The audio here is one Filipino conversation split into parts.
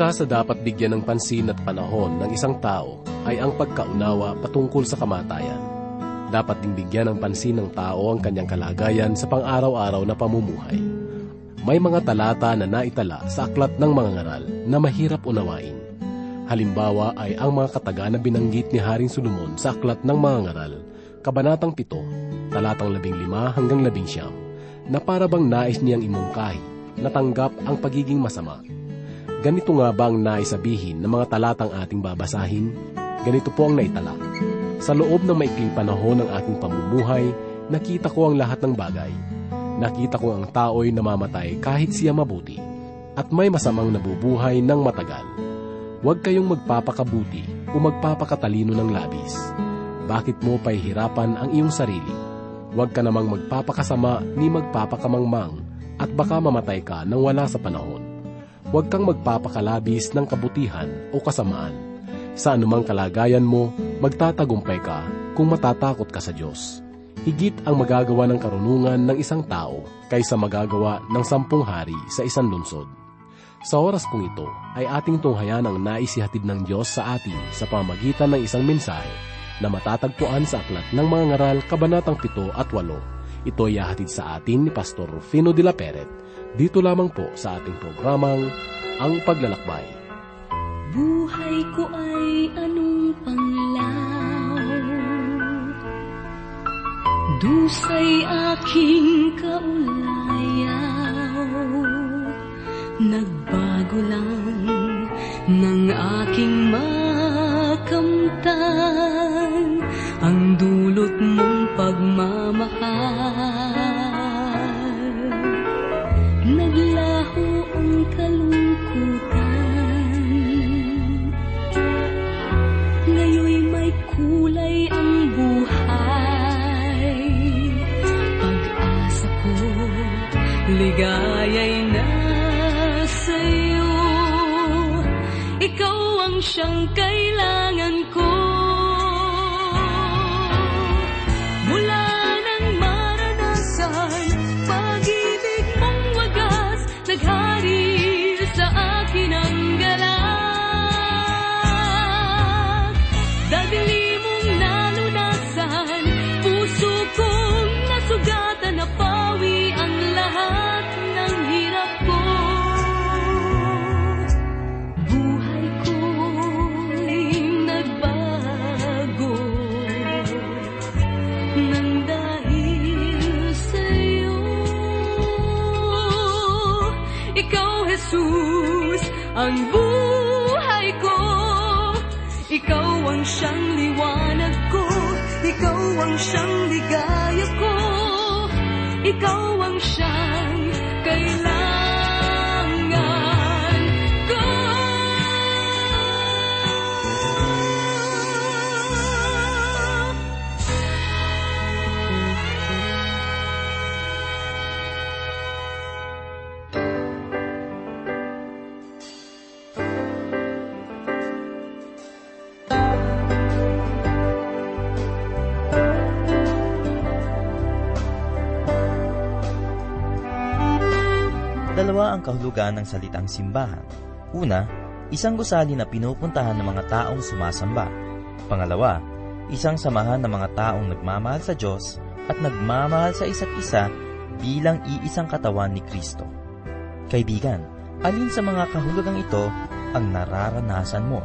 Isa sa dapat bigyan ng pansin at panahon ng isang tao ay ang pagkaunawa patungkol sa kamatayan. Dapat ding bigyan ng pansin ng tao ang kanyang kalagayan sa pang-araw-araw na pamumuhay. May mga talata na naitala sa Aklat ng Mga Ngaral na mahirap unawain. Halimbawa ay ang mga kataga na binanggit ni Haring Solomon sa Aklat ng Mga Ngaral, Kabanatang 7, talatang 15 hanggang 19, na parabang nais niyang imungkahi na tanggap ang pagiging masama. Ganito nga ba ang naisabihin ng mga talatang ating babasahin? Ganito po ang naitala. Sa loob ng maikling panahon ng aking pamumuhay, nakita ko ang lahat ng bagay. Nakita ko ang tao'y namamatay kahit siya mabuti, at may masamang nabubuhay ng matagal. Huwag kayong magpapakabuti o magpapakatalino ng labis. Bakit mo pahihirapan ang iyong sarili? Huwag ka namang magpapakasama ni magpapakamangmang at baka mamatay ka nang wala sa panahon. Huwag kang magpapakalabis ng kabutihan o kasamaan. Sa anumang kalagayan mo, magtatagumpay ka kung matatakot ka sa Diyos. Higit ang magagawa ng karunungan ng isang tao kaysa magagawa ng 10 hari sa isang lungsod. Sa oras kong ito ay ating tunghayan ang naisihatid ng Diyos sa atin sa pamamagitan ng isang mensahe na matatagpuan sa Aklat ng Mga Ngaral, Kabanatang 7 at 8. Ito ay ihahatid sa atin ni Pastor Rufino de la Peret, dito lamang po sa ating programang Ang Paglalakbay. Buhay ko ay anong panlaw, dusay aking kaulayaw. Nagbago lang ng aking makamtan ang dulot mong pagmamahal. Naglaho ang kalungkutan, ngayo'y may kulay ang buhay. Pag-asa ko, ligaya'y na sa'yo, ikaw ang siyang kailangan ko. Mula nang maranasan pag-ibig mong wagas, naghari sa akin ang galak. Dadali mong nalunasan, puso kong nasugatan, napawi ang lahat ng hirap ko. Jesus, ang buhay ko, ikaw ang siyang liwanag ko, ikaw ang siyang ligaya ko, ikaw ang siyang kailangan ko. Dalawa ang kahulugan ng salitang simbahan. Una, isang gusali na pinupuntahan ng mga taong sumasamba. Pangalawa, isang samahan ng mga taong nagmamahal sa Diyos at nagmamahal sa isa't isa bilang iisang katawan ni Kristo. Kaibigan, alin sa mga kahulugang ito ang nararanasan mo?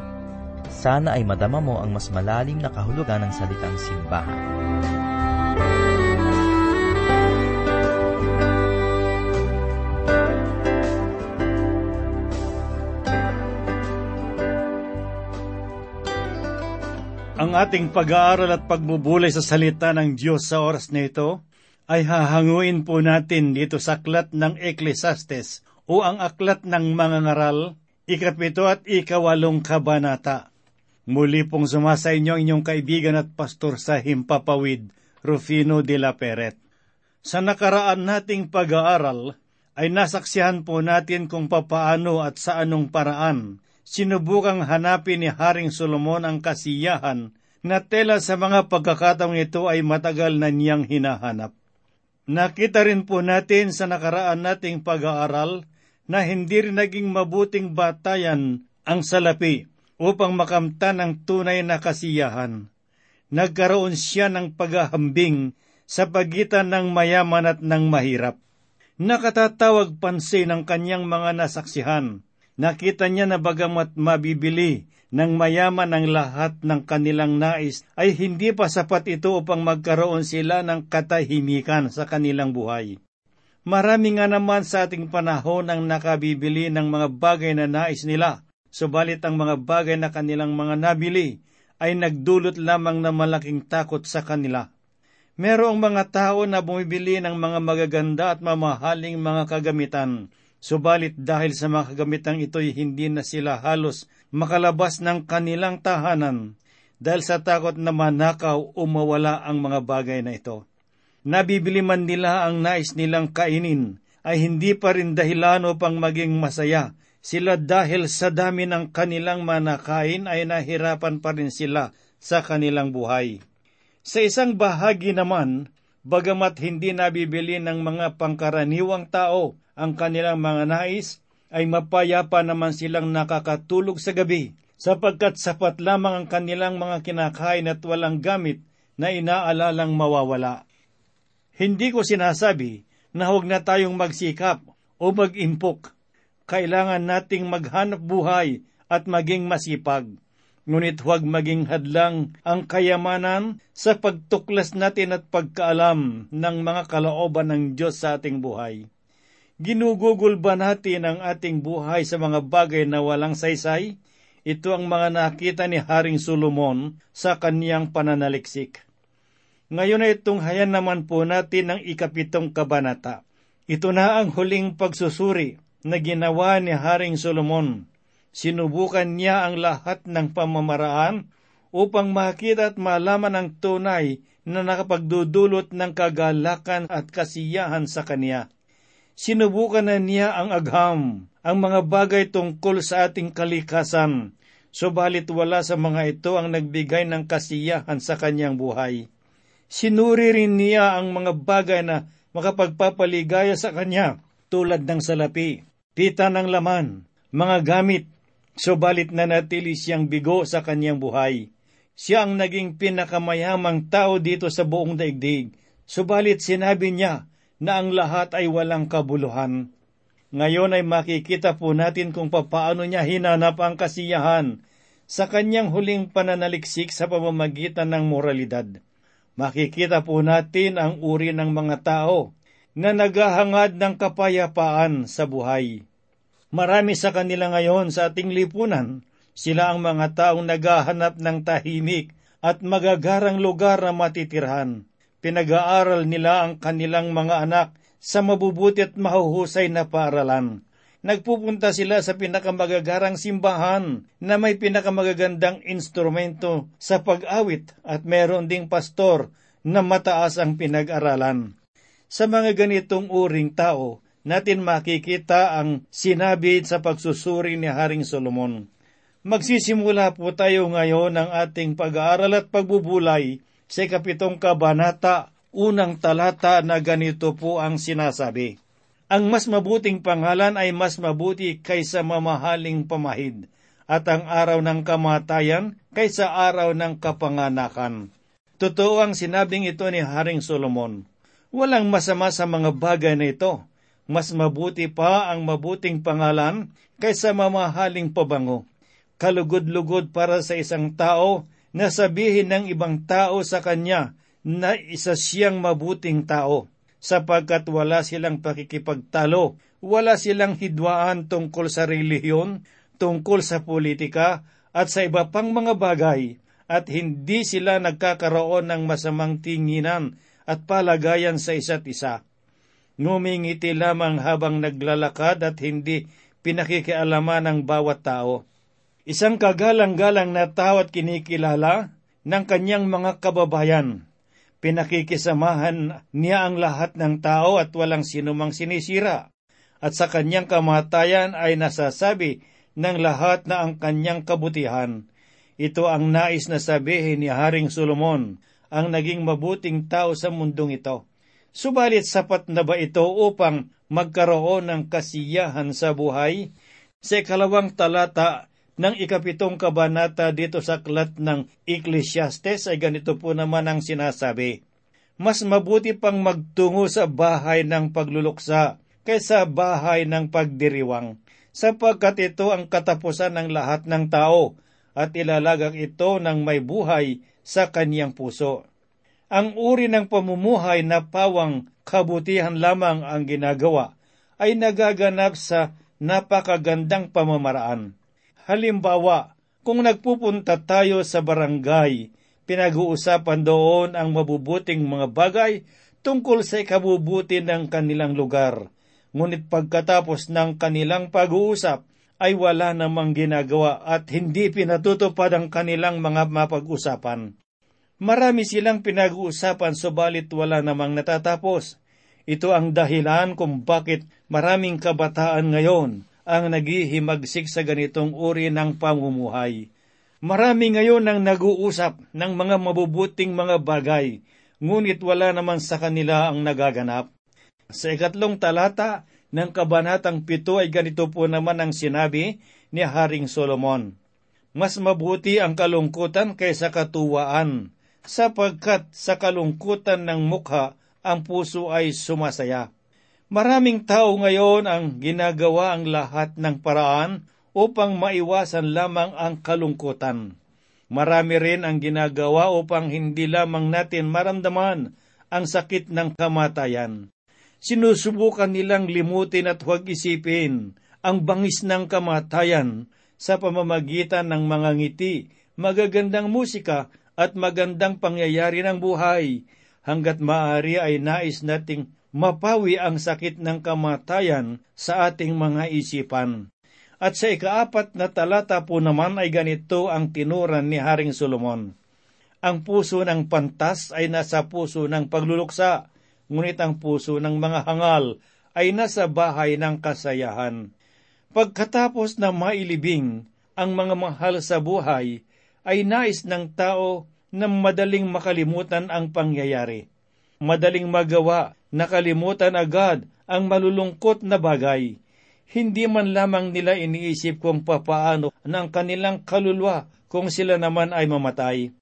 Sana ay madama mo ang mas malalim na kahulugan ng salitang simbahan. Ang ating pag-aaral at pagbubulay sa salita ng Diyos sa oras na ito ay hahanguin po natin dito sa Aklat ng Ecclesiastes o ang Aklat ng Mga Ngaral, 7 at 8 kabanata. Muli pong sumasa inyo inyong kaibigan at pastor sa Himpapawid, Rufino de la Peret. Sa nakaraan nating pag-aaral ay nasaksihan po natin kung papaano at sa anong paraan sinubukang hanapin ni Haring Solomon ang kasiyahan na tela sa mga pagkakataong ito ay matagal na niyang hinahanap. Nakita rin po natin sa nakaraan nating pag-aaral na hindi rin naging mabuting batayan ang salapi upang makamtan ang tunay na kasiyahan. Nagkaroon siya ng paghahambing sa pagitan ng mayaman at ng mahirap. Nakatatawag pansin ang kanyang mga nasaksihan. Nakita niya na bagamat mabibili ng mayaman ang lahat ng kanilang nais, ay hindi pa sapat ito upang magkaroon sila ng katahimikan sa kanilang buhay. Marami nga naman sa ating panahon ang nakabibili ng mga bagay na nais nila, subalit ang mga bagay na kanilang mga nabili ay nagdulot lamang na malaking takot sa kanila. Merong mga tao na bumibili ng mga magaganda at mamahaling mga kagamitan, subalit dahil sa mga kagamitang ito'y hindi na sila halos makalabas ng kanilang tahanan dahil sa takot na manakaw o mawala ang mga bagay na ito. Nabibili man nila ang nais nilang kainin ay hindi pa rin dahilan upang maging masaya sila dahil sa dami ng kanilang manakain ay nahirapan pa rin sila sa kanilang buhay. Sa isang bahagi naman, bagamat hindi nabibili ng mga pangkaraniwang tao ang kanilang mga nais, ay mapayapa naman silang nakakatulog sa gabi, sapagkat sapat lamang ang kanilang mga kinakain at walang gamit na inaalalang mawawala. Hindi ko sinasabi na huwag na tayong magsikap o mag-impok. Kailangan nating maghanap buhay at maging masipag. Ngunit huwag maging hadlang ang kayamanan sa pagtuklas natin at pagkaalam ng mga kalooban ng Diyos sa ating buhay. Ginugugol ba natin ang ating buhay sa mga bagay na walang saysay? Ito ang mga nakita ni Haring Solomon sa kaniyang pananaliksik. Ngayon ay tunghayan naman po natin ang 7 kabanata. Ito na ang huling pagsusuri na ginawa ni Haring Solomon. Sinubukan niya ang lahat ng pamamaraan upang makita at malaman ang tunay na nakapagdudulot ng kagalakan at kasiyahan sa kaniya. Sinubukan na niya ang agham, ang mga bagay tungkol sa ating kalikasan, subalit wala sa mga ito ang nagbigay ng kasiyahan sa kanyang buhay. Sinuri rin niya ang mga bagay na makapagpapaligaya sa kanya tulad ng salapi, pita ng laman, mga gamit, subalit nanatili siyang bigo sa kanyang buhay. Siya ang naging pinakamayamang tao dito sa buong daigdig, subalit sinabi niya na ang lahat ay walang kabuluhan. Ngayon ay makikita po natin kung paano niya hinanap ang kasiyahan sa kanyang huling pananaliksik sa pamamagitan ng moralidad. Makikita po natin ang uri ng mga tao na naghahangad ng kapayapaan sa buhay. Marami sa kanila ngayon sa ating lipunan, sila ang mga taong naghahanap ng tahimik at magagarang lugar na matitirhan. Pinag-aaral nila ang kanilang mga anak sa mabubuti at mahuhusay na paaralan. Nagpupunta sila sa pinakamagagarang simbahan na may pinakamagagandang instrumento sa pag-awit at meron ding pastor na mataas ang pinag-aralan. Sa mga ganitong uring tao, natin makikita ang sinabi sa pagsusuri ni Haring Solomon. Magsisimula po tayo ngayon ng ating pag-aaral at pagbubulay sa 7 kabanata, unang talata na ganito po ang sinasabi. Ang mas mabuting pangalan ay mas mabuti kaysa mamahaling pamahid, at ang araw ng kamatayan kaysa araw ng kapanganakan. Totoo ang sinabing ito ni Haring Solomon. Walang masama sa mga bagay na ito. Mas mabuti pa ang mabuting pangalan kaysa mamahaling pabango. Kalugod-lugod para sa isang tao na sabihin ng ibang tao sa kanya na isa siyang mabuting tao, sapagkat wala silang pakikipagtalo, wala silang hidwaan tungkol sa relihiyon, tungkol sa politika at sa iba pang mga bagay, at hindi sila nagkakaroon ng masamang tinginan at palagayan sa isa't isa. Ngumingiti lamang habang naglalakad at hindi pinakikialaman ng bawat tao. Isang kagalang-galang na tao at kinikilala ng kanyang mga kababayan. Pinakikisamahan niya ang lahat ng tao at walang sinumang sinisira. At sa kanyang kamatayan ay nasasabi ng lahat na ang kanyang kabutihan. Ito ang nais na sabihin ni Haring Solomon, ang naging mabuting tao sa mundong ito. Subalit sapat na ba ito upang magkaroon ng kasiyahan sa buhay? Sa ikalawang talata ng 17 kabanata dito sa aklat ng Ecclesiastes ay ganito po naman ang sinasabi. Mas mabuti pang magtungo sa bahay ng pagluluksa kaysa bahay ng pagdiriwang, sapagkat ito ang katapusan ng lahat ng tao at ilalagak ito ng may buhay sa kaniyang puso. Ang uri ng pamumuhay na pawang kabutihan lamang ang ginagawa ay nagaganap sa napakagandang pamamaraan. Halimbawa, kung nagpupunta tayo sa barangay, pinag-uusapan doon ang mabubuting mga bagay tungkol sa ikabubuti ng kanilang lugar. Ngunit pagkatapos ng kanilang pag-uusap ay wala namang ginagawa at hindi pinatutupad ang kanilang mga mapag-usapan. Marami silang pinag-uusapan subalit wala namang natatapos. Ito ang dahilan kung bakit maraming kabataan ngayon ang naghihimagsik sa ganitong uri ng pamumuhay. Marami ngayon ang nag-uusap ng mga mabubuting mga bagay, ngunit wala naman sa kanila ang nagaganap. Sa 3 talata ng kabanatang 7 ay ganito po naman ang sinabi ni Haring Solomon. Mas mabuti ang kalungkutan kaysa katuwaan, sapagkat sa kalungkutan ng mukha ang puso ay sumasaya. Maraming tao ngayon ang ginagawa ang lahat ng paraan upang maiwasan lamang ang kalungkutan. Marami rin ang ginagawa upang hindi lamang natin maramdaman ang sakit ng kamatayan. Sinusubukan nilang limutin at huwag isipin ang bangis ng kamatayan sa pamamagitan ng mga ngiti, magagandang musika at magandang pangyayari ng buhay. Hanggat maaari ay nais nating mapawi ang sakit ng kamatayan sa ating mga isipan. At sa 4 na talata po naman ay ganito ang tinuran ni Haring Solomon. Ang puso ng pantas ay nasa puso ng pagluluksa, ngunit ang puso ng mga hangal ay nasa bahay ng kasayahan. Pagkatapos na mailibing ang mga mahal sa buhay, ay nais ng tao na madaling makalimutan ang pangyayari. Madaling magawa, nakalimutan agad ang malulungkot na bagay. Hindi man lamang nila iniisip kung papaano ng kanilang kaluluwa kung sila naman ay mamatay.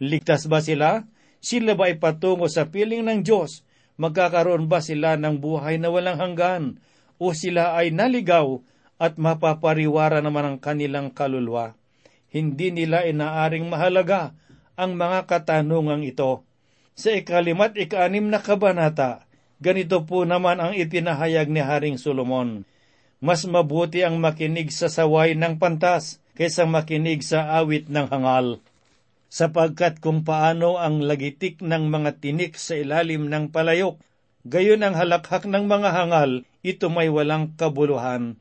Ligtas ba sila? Sila ba ay patungo sa piling ng Diyos? Magkakaroon ba sila ng buhay na walang hanggan? O sila ay naligaw at mapapariwara naman ang kanilang kaluluwa? Hindi nila inaaring mahalaga ang mga katanungang ito. Sa 5 at 6 na kabanata, ganito po naman ang ipinahayag ni Haring Solomon. Mas mabuti ang makinig sa saway ng pantas kaysa makinig sa awit ng hangal. Sapagkat kung paano ang lagitik ng mga tinik sa ilalim ng palayok, gayon ang halakhak ng mga hangal, ito may walang kabuluhan.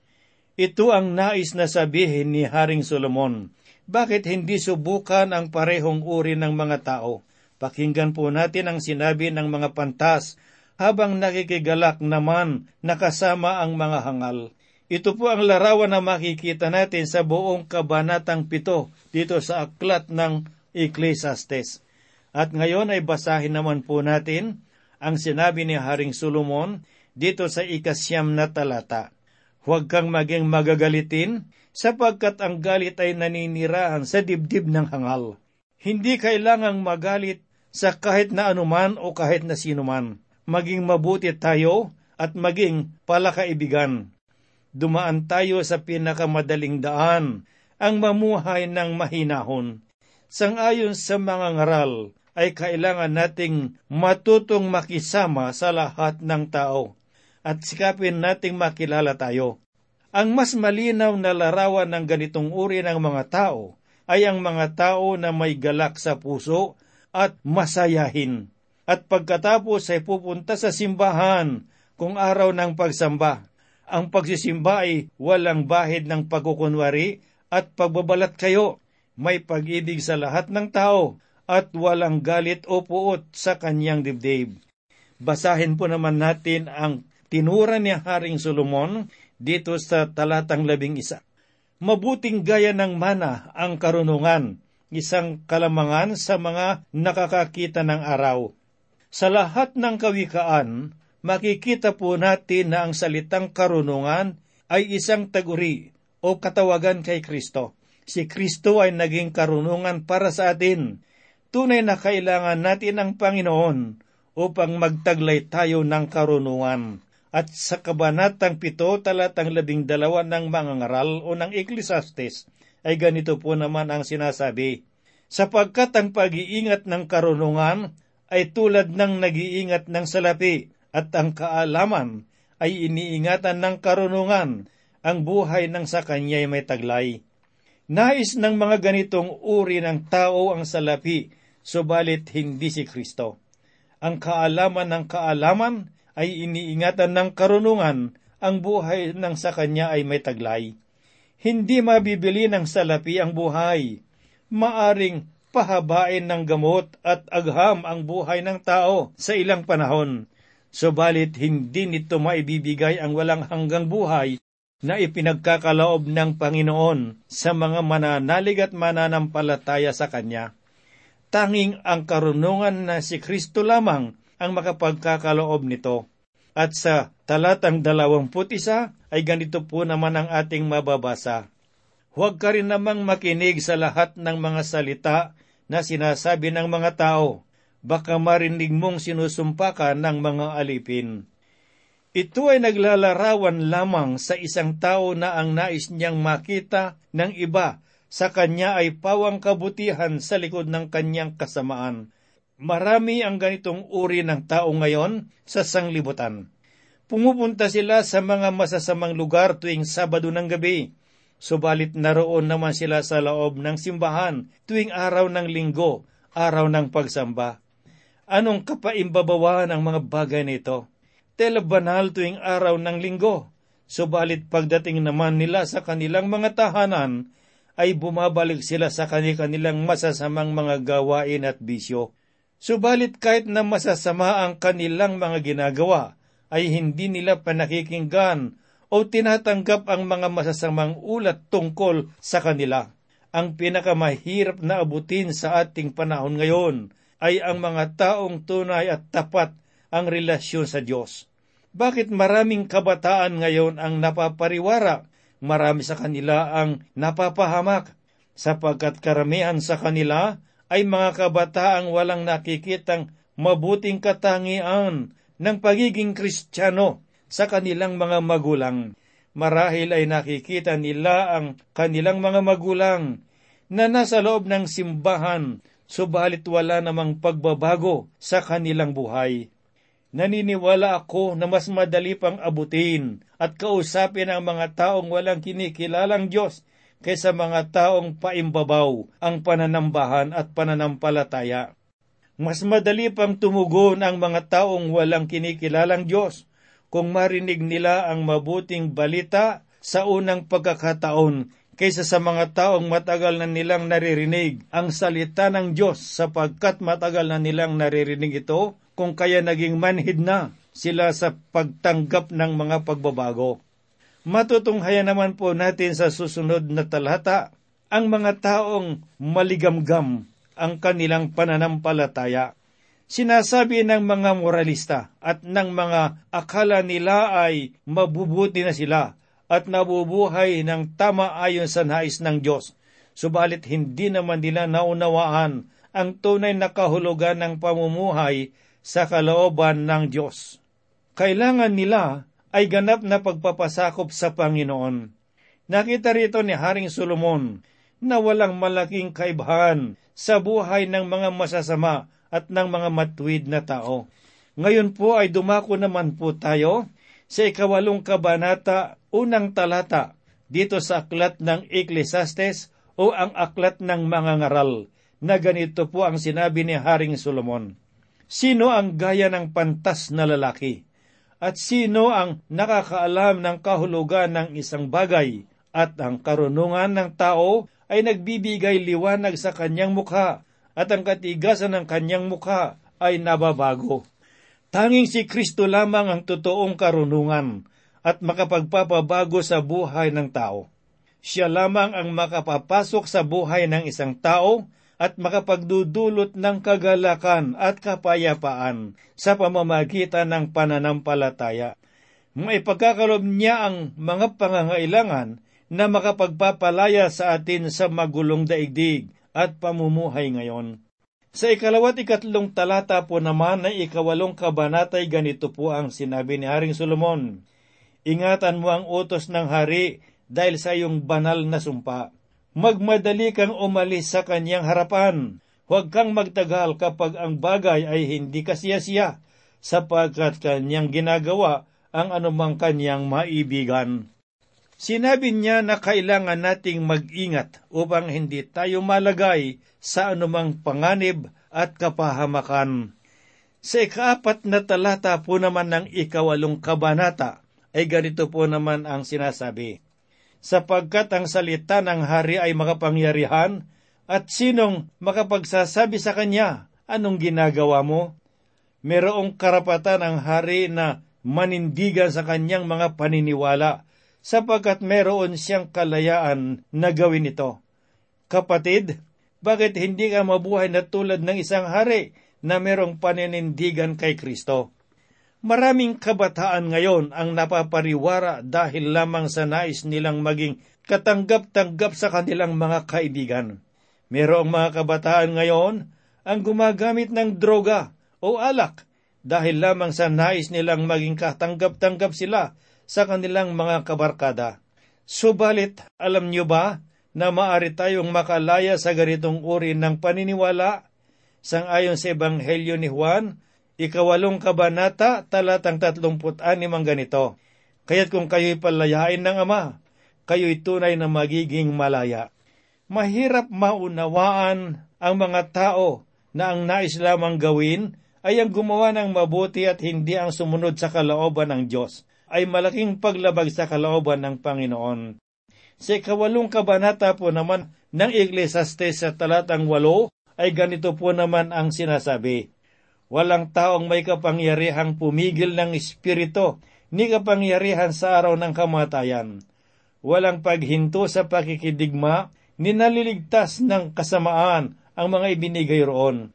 Ito ang nais na sabihin ni Haring Solomon. Bakit hindi subukan ang parehong uri ng mga tao? Pakinggan po natin ang sinabi ng mga pantas habang nakikigalak naman nakasama ang mga hangal. Ito po ang larawan na makikita natin sa buong kabanatang 7 dito sa aklat ng Ecclesiastes. At ngayon ay basahin naman po natin ang sinabi ni Haring Solomon dito sa 9 na talata. Huwag kang maging magagalitin, sapagkat ang galit ay naninirahan sa dibdib ng hangal. Hindi kailangang magalit sa kahit na anuman o kahit na sinuman. Maging mabuti tayo at maging palakaibigan. Dumaan tayo sa pinakamadaling daan, ang mamuhay ng mahinahon. Sangayon sa mga ngaral, ay kailangan nating matutong makisama sa lahat ng tao, at sikapin nating makilala tayo. Ang mas malinaw na larawan ng ganitong uri ng mga tao, ay ang mga tao na may galak sa puso at masayahin. At pagkatapos ay pupunta sa simbahan kung araw ng pagsamba. Ang pagsisimba ay walang bahid ng pagkukunwari at pagbabalat kayo. May pag-ibig sa lahat ng tao at walang galit o puot sa kanyang dibdib. Basahin po naman natin ang tinura ni Haring Solomon dito sa talatang 11. Mabuting gaya ng mana ang karunungan, isang kalamangan sa mga nakakakita ng araw. Sa lahat ng kawikaan, makikita po natin na ang salitang karunungan ay isang taguri o katawagan kay Kristo. Si Kristo ay naging karunungan para sa atin. Tunay na kailangan natin ang Panginoon upang magtaglay tayo ng karunungan. At sa kabanatang 7, talatang 12 ng Mangangaral o ng Ecclesiastes ay ganito po naman ang sinasabi, sapagkat ang pag-iingat ng karunungan ay tulad ng nag-iingat ng salapi, at ang kaalaman ay iniingatan ng karunungan, ang buhay ng sa kanya'y may taglay. Nais ng mga ganitong uri ng tao ang salapi, subalit hindi si Kristo. Ang kaalaman ng kaalaman ay iniingatan ng karunungan, ang buhay ng sa kanya ay may taglay. Hindi mabibili ng salapi ang buhay. Maaring pahabain ng gamot at agham ang buhay ng tao sa ilang panahon. Subalit hindi nito maibibigay ang walang hanggang buhay na ipinagkakaloob ng Panginoon sa mga mananalig at mananampalataya sa Kanya. Tanging ang karunungan na si Kristo lamang ang makapagkakaloob nito. At sa talatang 21 ay ganito po naman ang ating mababasa. Huwag ka rin namang makinig sa lahat ng mga salita na sinasabi ng mga tao. Baka marinig mong sinusumpa ka ng mga alipin. Ito ay naglalarawan lamang sa isang tao na ang nais niyang makita ng iba sa kanya ay pawang kabutihan sa likod ng kanyang kasamaan. Marami ang ganitong uri ng tao ngayon sa sanglibutan. Pumupunta sila sa mga masasamang lugar tuwing Sabado ng gabi, subalit naroon naman sila sa loob ng simbahan tuwing araw ng Linggo, araw ng pagsamba. Anong kapaimbabawaan ang mga bagay nito? Telebanal tuwing araw ng Linggo, subalit pagdating naman nila sa kanilang mga tahanan, ay bumabalik sila sa kanilang masasamang mga gawain at bisyo. Subalit kahit na masasama ang kanilang mga ginagawa, ay hindi nila panakikinggan o tinatanggap ang mga masasamang ulat tungkol sa kanila. Ang pinakamahirap na abutin sa ating panahon ngayon ay ang mga taong tunay at tapat ang relasyon sa Diyos. Bakit maraming kabataan ngayon ang napapariwara? Marami sa kanila ang napapahamak, sapagkat karamihan sa kanila ay mga kabataang walang nakikitang mabuting katangian ng pagiging Kristiyano sa kanilang mga magulang. Marahil ay nakikita nila ang kanilang mga magulang na nasa loob ng simbahan, subalit wala namang pagbabago sa kanilang buhay. Naniniwala ako na mas madali pang abutin at kausapin ang mga taong walang kinikilalang Diyos kaysa mga taong paimbabaw ang pananambahan at pananampalataya. Mas madali pang tumugon ang mga taong walang kinikilalang Diyos kung marinig nila ang mabuting balita sa unang pagkakataon kaysa sa mga taong matagal na nilang naririnig ang salita ng Diyos, sapagkat matagal na nilang naririnig ito kung kaya naging manhid na sila sa pagtanggap ng mga pagbabago. Matutunghayan naman po natin sa susunod na talata ang mga taong maligamgam ang kanilang pananampalataya. Sinasabi ng mga moralista at ng mga akala nila ay mabubuti na sila at nabubuhay ng tama ayon sa nais ng Diyos, subalit hindi naman nila naunawaan ang tunay na kahulugan ng pamumuhay sa kalooban ng Diyos. Kailangan nila ay ganap na pagpapasakop sa Panginoon. Nakita rito ni Haring Solomon na walang malaking kaibahan sa buhay ng mga masasama at ng mga matuwid na tao. Ngayon po ay dumako naman po tayo sa 8 kabanata, 1 talata, dito sa Aklat ng Ecclesiastes o ang Aklat ng Mga Ngaral, na ganito po ang sinabi ni Haring Solomon. Sino ang gaya ng pantas na lalaki? At sino ang nakakaalam ng kahulugan ng isang bagay? At ang karunungan ng tao ay nagbibigay liwanag sa kanyang mukha, at ang katigasan ng kanyang mukha ay nababago. Tanging si Kristo lamang ang totoong karunungan at makapagpapabago sa buhay ng tao. Siya lamang ang makapapasok sa buhay ng isang tao at makapagdudulot ng kagalakan at kapayapaan sa pamamagitan ng pananampalataya. Maipagkakaloob niya ang mga pangangailangan na makapagpapalaya sa atin sa magulong daigdig at pamumuhay ngayon. Sa 2 at 3 talata po naman ng 8 kabanatay ganito po ang sinabi ni Haring Solomon, ingatan mo ang utos ng hari dahil sa iyong banal na sumpa. Magmadali kang umalis sa kanyang harapan. Huwag kang magtagal kapag ang bagay ay hindi kasiyasiya, sapagkat kanyang ginagawa ang anumang kanyang maibigan. Sinabi niya na kailangan nating mag-ingat upang hindi tayo malagay sa anumang panganib at kapahamakan. Sa 4 na talata po naman ng 8 kabanata ay ganito po naman ang sinasabi, sapagkat ang salita ng hari ay makapangyarihan at sinong makapagsasabi sa kanya, anong ginagawa mo? Merong karapatan ang hari na manindigan sa kanyang mga paniniwala, sapagkat meron siyang kalayaan na gawin ito. Kapatid, bakit hindi ka mabuhay na tulad ng isang hari na merong paninindigan kay Kristo? Maraming kabataan ngayon ang napapariwara dahil lamang sa nais nilang maging katanggap-tanggap sa kanilang mga kaibigan. Merong mga kabataan ngayon ang gumagamit ng droga o alak dahil lamang sa nais nilang maging katanggap-tanggap sila sa kanilang mga kabarkada. Subalit, alam niyo ba na maaari tayong makalaya sa ganitong uri ng paniniwala? Sangayon sa Ebanghelyo ni Juan, 8 kabanata, talatang 36 ang ganito, kaya't kung kayo'y palayain ng Ama, kayo'y tunay na magiging malaya. Mahirap maunawaan ang mga tao na ang nais lamang gawin ay ang gumawa ng mabuti at hindi ang sumunod sa kalooban ng Diyos, ay malaking paglabag sa kalooban ng Panginoon. Sa 8 kabanata po naman ng Ecclesiastes sa talatang 8 ay ganito po naman ang sinasabi, walang taong may kapangyarihang pumigil ng espiritu ni kapangyarihan sa araw ng kamatayan. Walang paghinto sa pakikidigma ni naliligtas ng kasamaan ang mga ibinigay roon.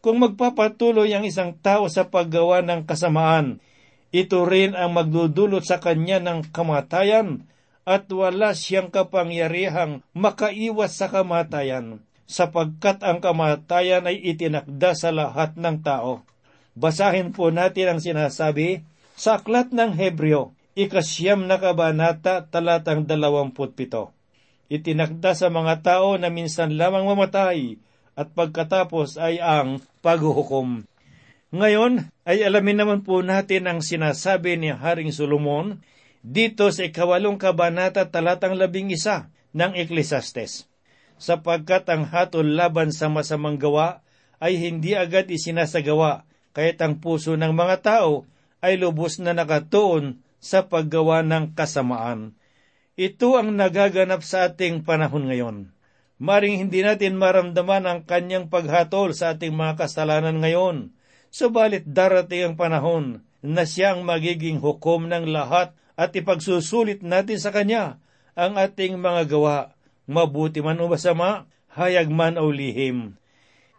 Kung magpapatuloy ang isang tao sa paggawa ng kasamaan, ito rin ang magdudulot sa kanya ng kamatayan at wala siyang kapangyarihang makaiwas sa kamatayan, sapagkat ang kamatayan ay itinakda sa lahat ng tao. Basahin po natin ang sinasabi sa Aklat ng Hebreo, 9 na kabanata, talatang 27. Itinakda sa mga tao na minsan lamang mamatay at pagkatapos ay ang paghuhukom. Ngayon ay alamin naman po natin ang sinasabi ni Haring Solomon dito sa 8 kabanata talatang 11 ng Ecclesiastes, sapagkat ang hatol laban sa masamang gawa ay hindi agad isinasagawa, kaya't ang puso ng mga tao ay lubos na nakatuon sa paggawa ng kasamaan. Ito ang nagaganap sa ating panahon ngayon. Maring hindi natin maramdaman ang kanyang paghatol sa ating mga kasalanan ngayon, subalit darating ang panahon na siyang magiging hukom ng lahat at ipagsusulit natin sa kanya ang ating mga gawa, mabuti man o masama, hayag man o lihim.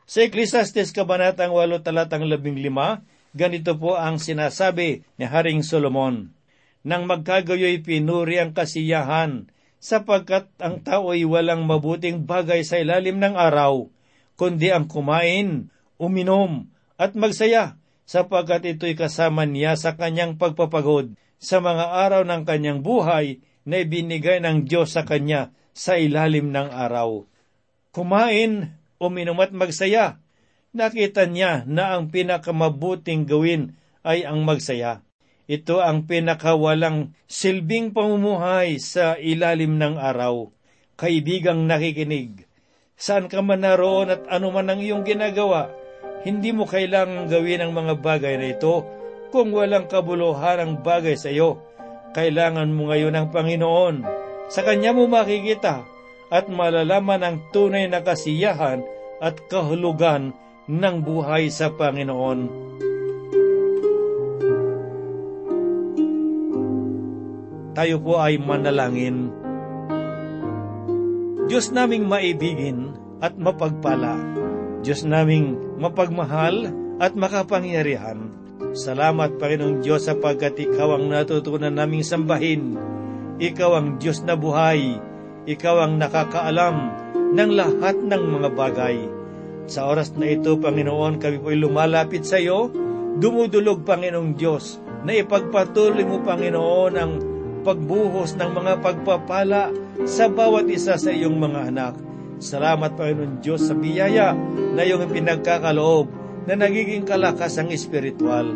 Sa Ecclesiastes kabanatang 8 talatang 15, ganito po ang sinasabi ni Haring Solomon, nang magkagayo'y pinuri ang kasiyahan, sapagkat ang tao'y walang mabuting bagay sa ilalim ng araw, kundi ang kumain, uminom, at magsaya, sapagkat ito'y kasama niya sa kanyang pagpapagod sa mga araw ng kanyang buhay na ibinigay ng Diyos sa kanya sa ilalim ng araw. Kumain, uminom at magsaya. Nakita niya na ang pinakamabuting gawin ay ang magsaya. Ito ang pinakawalang silbing pamumuhay sa ilalim ng araw. Kaibigang nakikinig, saan ka man naroon at anuman ang iyong ginagawa, hindi mo kailangang gawin ang mga bagay na ito kung walang kabuluhan ang bagay sa iyo. Kailangan mo ngayon ang Panginoon. Sa Kanya mo makikita at malalaman ang tunay na kasiyahan at kahulugan ng buhay sa Panginoon. Tayo po ay manalangin. Diyos naming maibigin, at mapagpala. Diyos naming mapagmahal at makapangyarihan, salamat Panginoong Diyos sapagkat Ikaw ang natutunan naming sambahin. Ikaw ang Diyos na buhay. Ikaw ang nakakaalam ng lahat ng mga bagay. Sa oras na ito, Panginoon, kami po'y lumalapit sa iyo. Dumudulog, Panginoong Diyos, na ipagpatuloy mo, Panginoon, ang pagbuhos ng mga pagpapala sa bawat isa sa iyong mga anak. Salamat, Panginoon Diyos, sa biyaya na iyong pinagkakaloob na nagiging kalakas ang espiritual.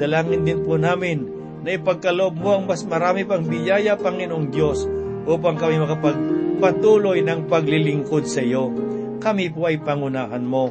Dalangin din po namin na ipagkaloob mo ang mas marami pang biyaya, Panginoong Diyos, upang kami makapagpatuloy ng paglilingkod sa iyo. Kami po ay pangunahan mo.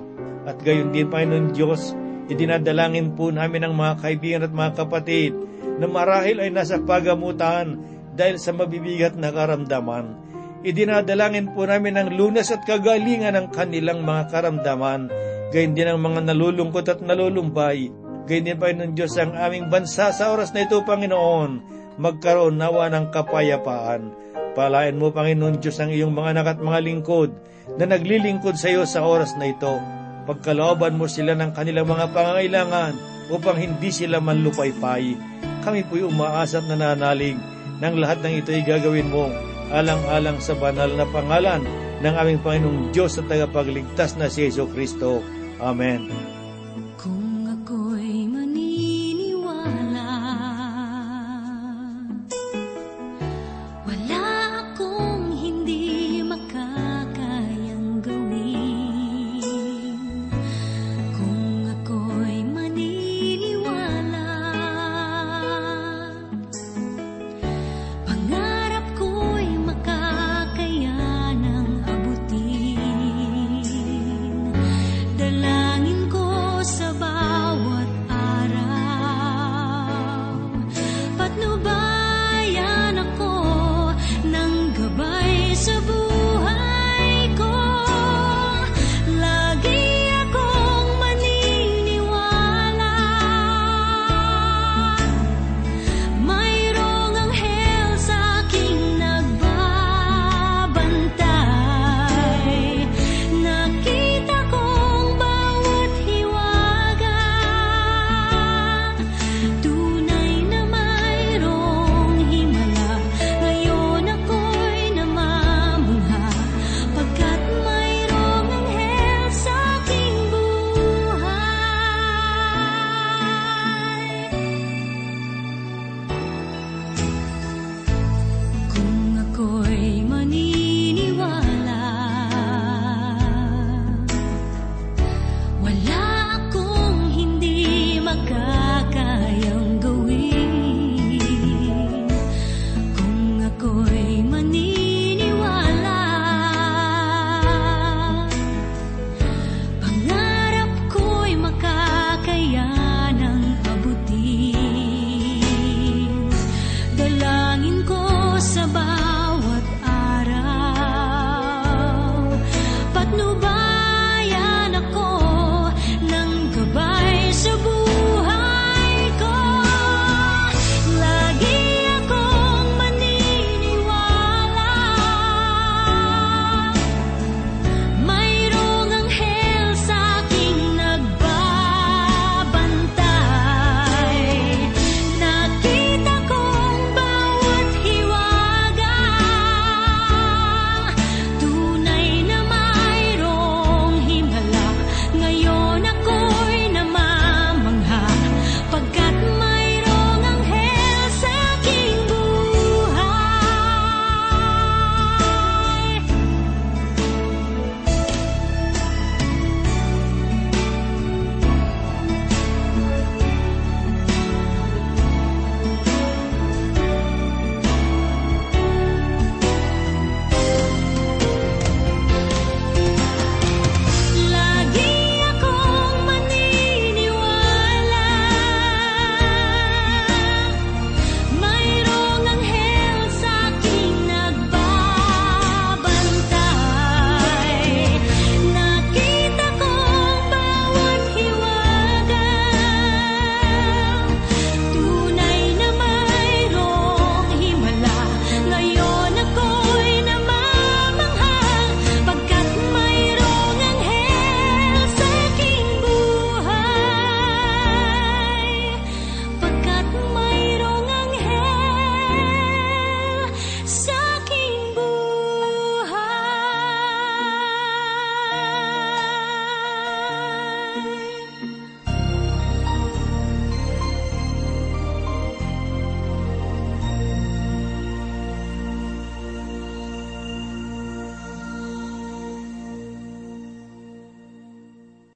At gayon din, Panginoon Diyos, idinadalangin po namin ang mga kaibigan at mga kapatid na marahil ay nasa pagamutan dahil sa mabibigat na karamdaman. Idinadalangin po namin ang lunas at kagalingan ng kanilang mga karamdaman. Gayon din ang mga nalulungkot at nalulumbay. Gayon din, Panginoon Diyos, ang aming bansa sa oras na ito, Panginoon. Magkaroon nawa ng kapayapaan. Palain mo, Panginoon Diyos, ang iyong mga anak at mga lingkod na naglilingkod sa iyo sa oras na ito. Pagkalooban mo sila ng kanilang mga pangangailangan upang hindi sila manlupaypay. Kami po'y umaasa at nananalig ng lahat ng ito'y gagawin mo alang-alang sa banal na pangalan ng aming Panginoong Diyos at tagapagligtas na si Jesu Kristo. Amen.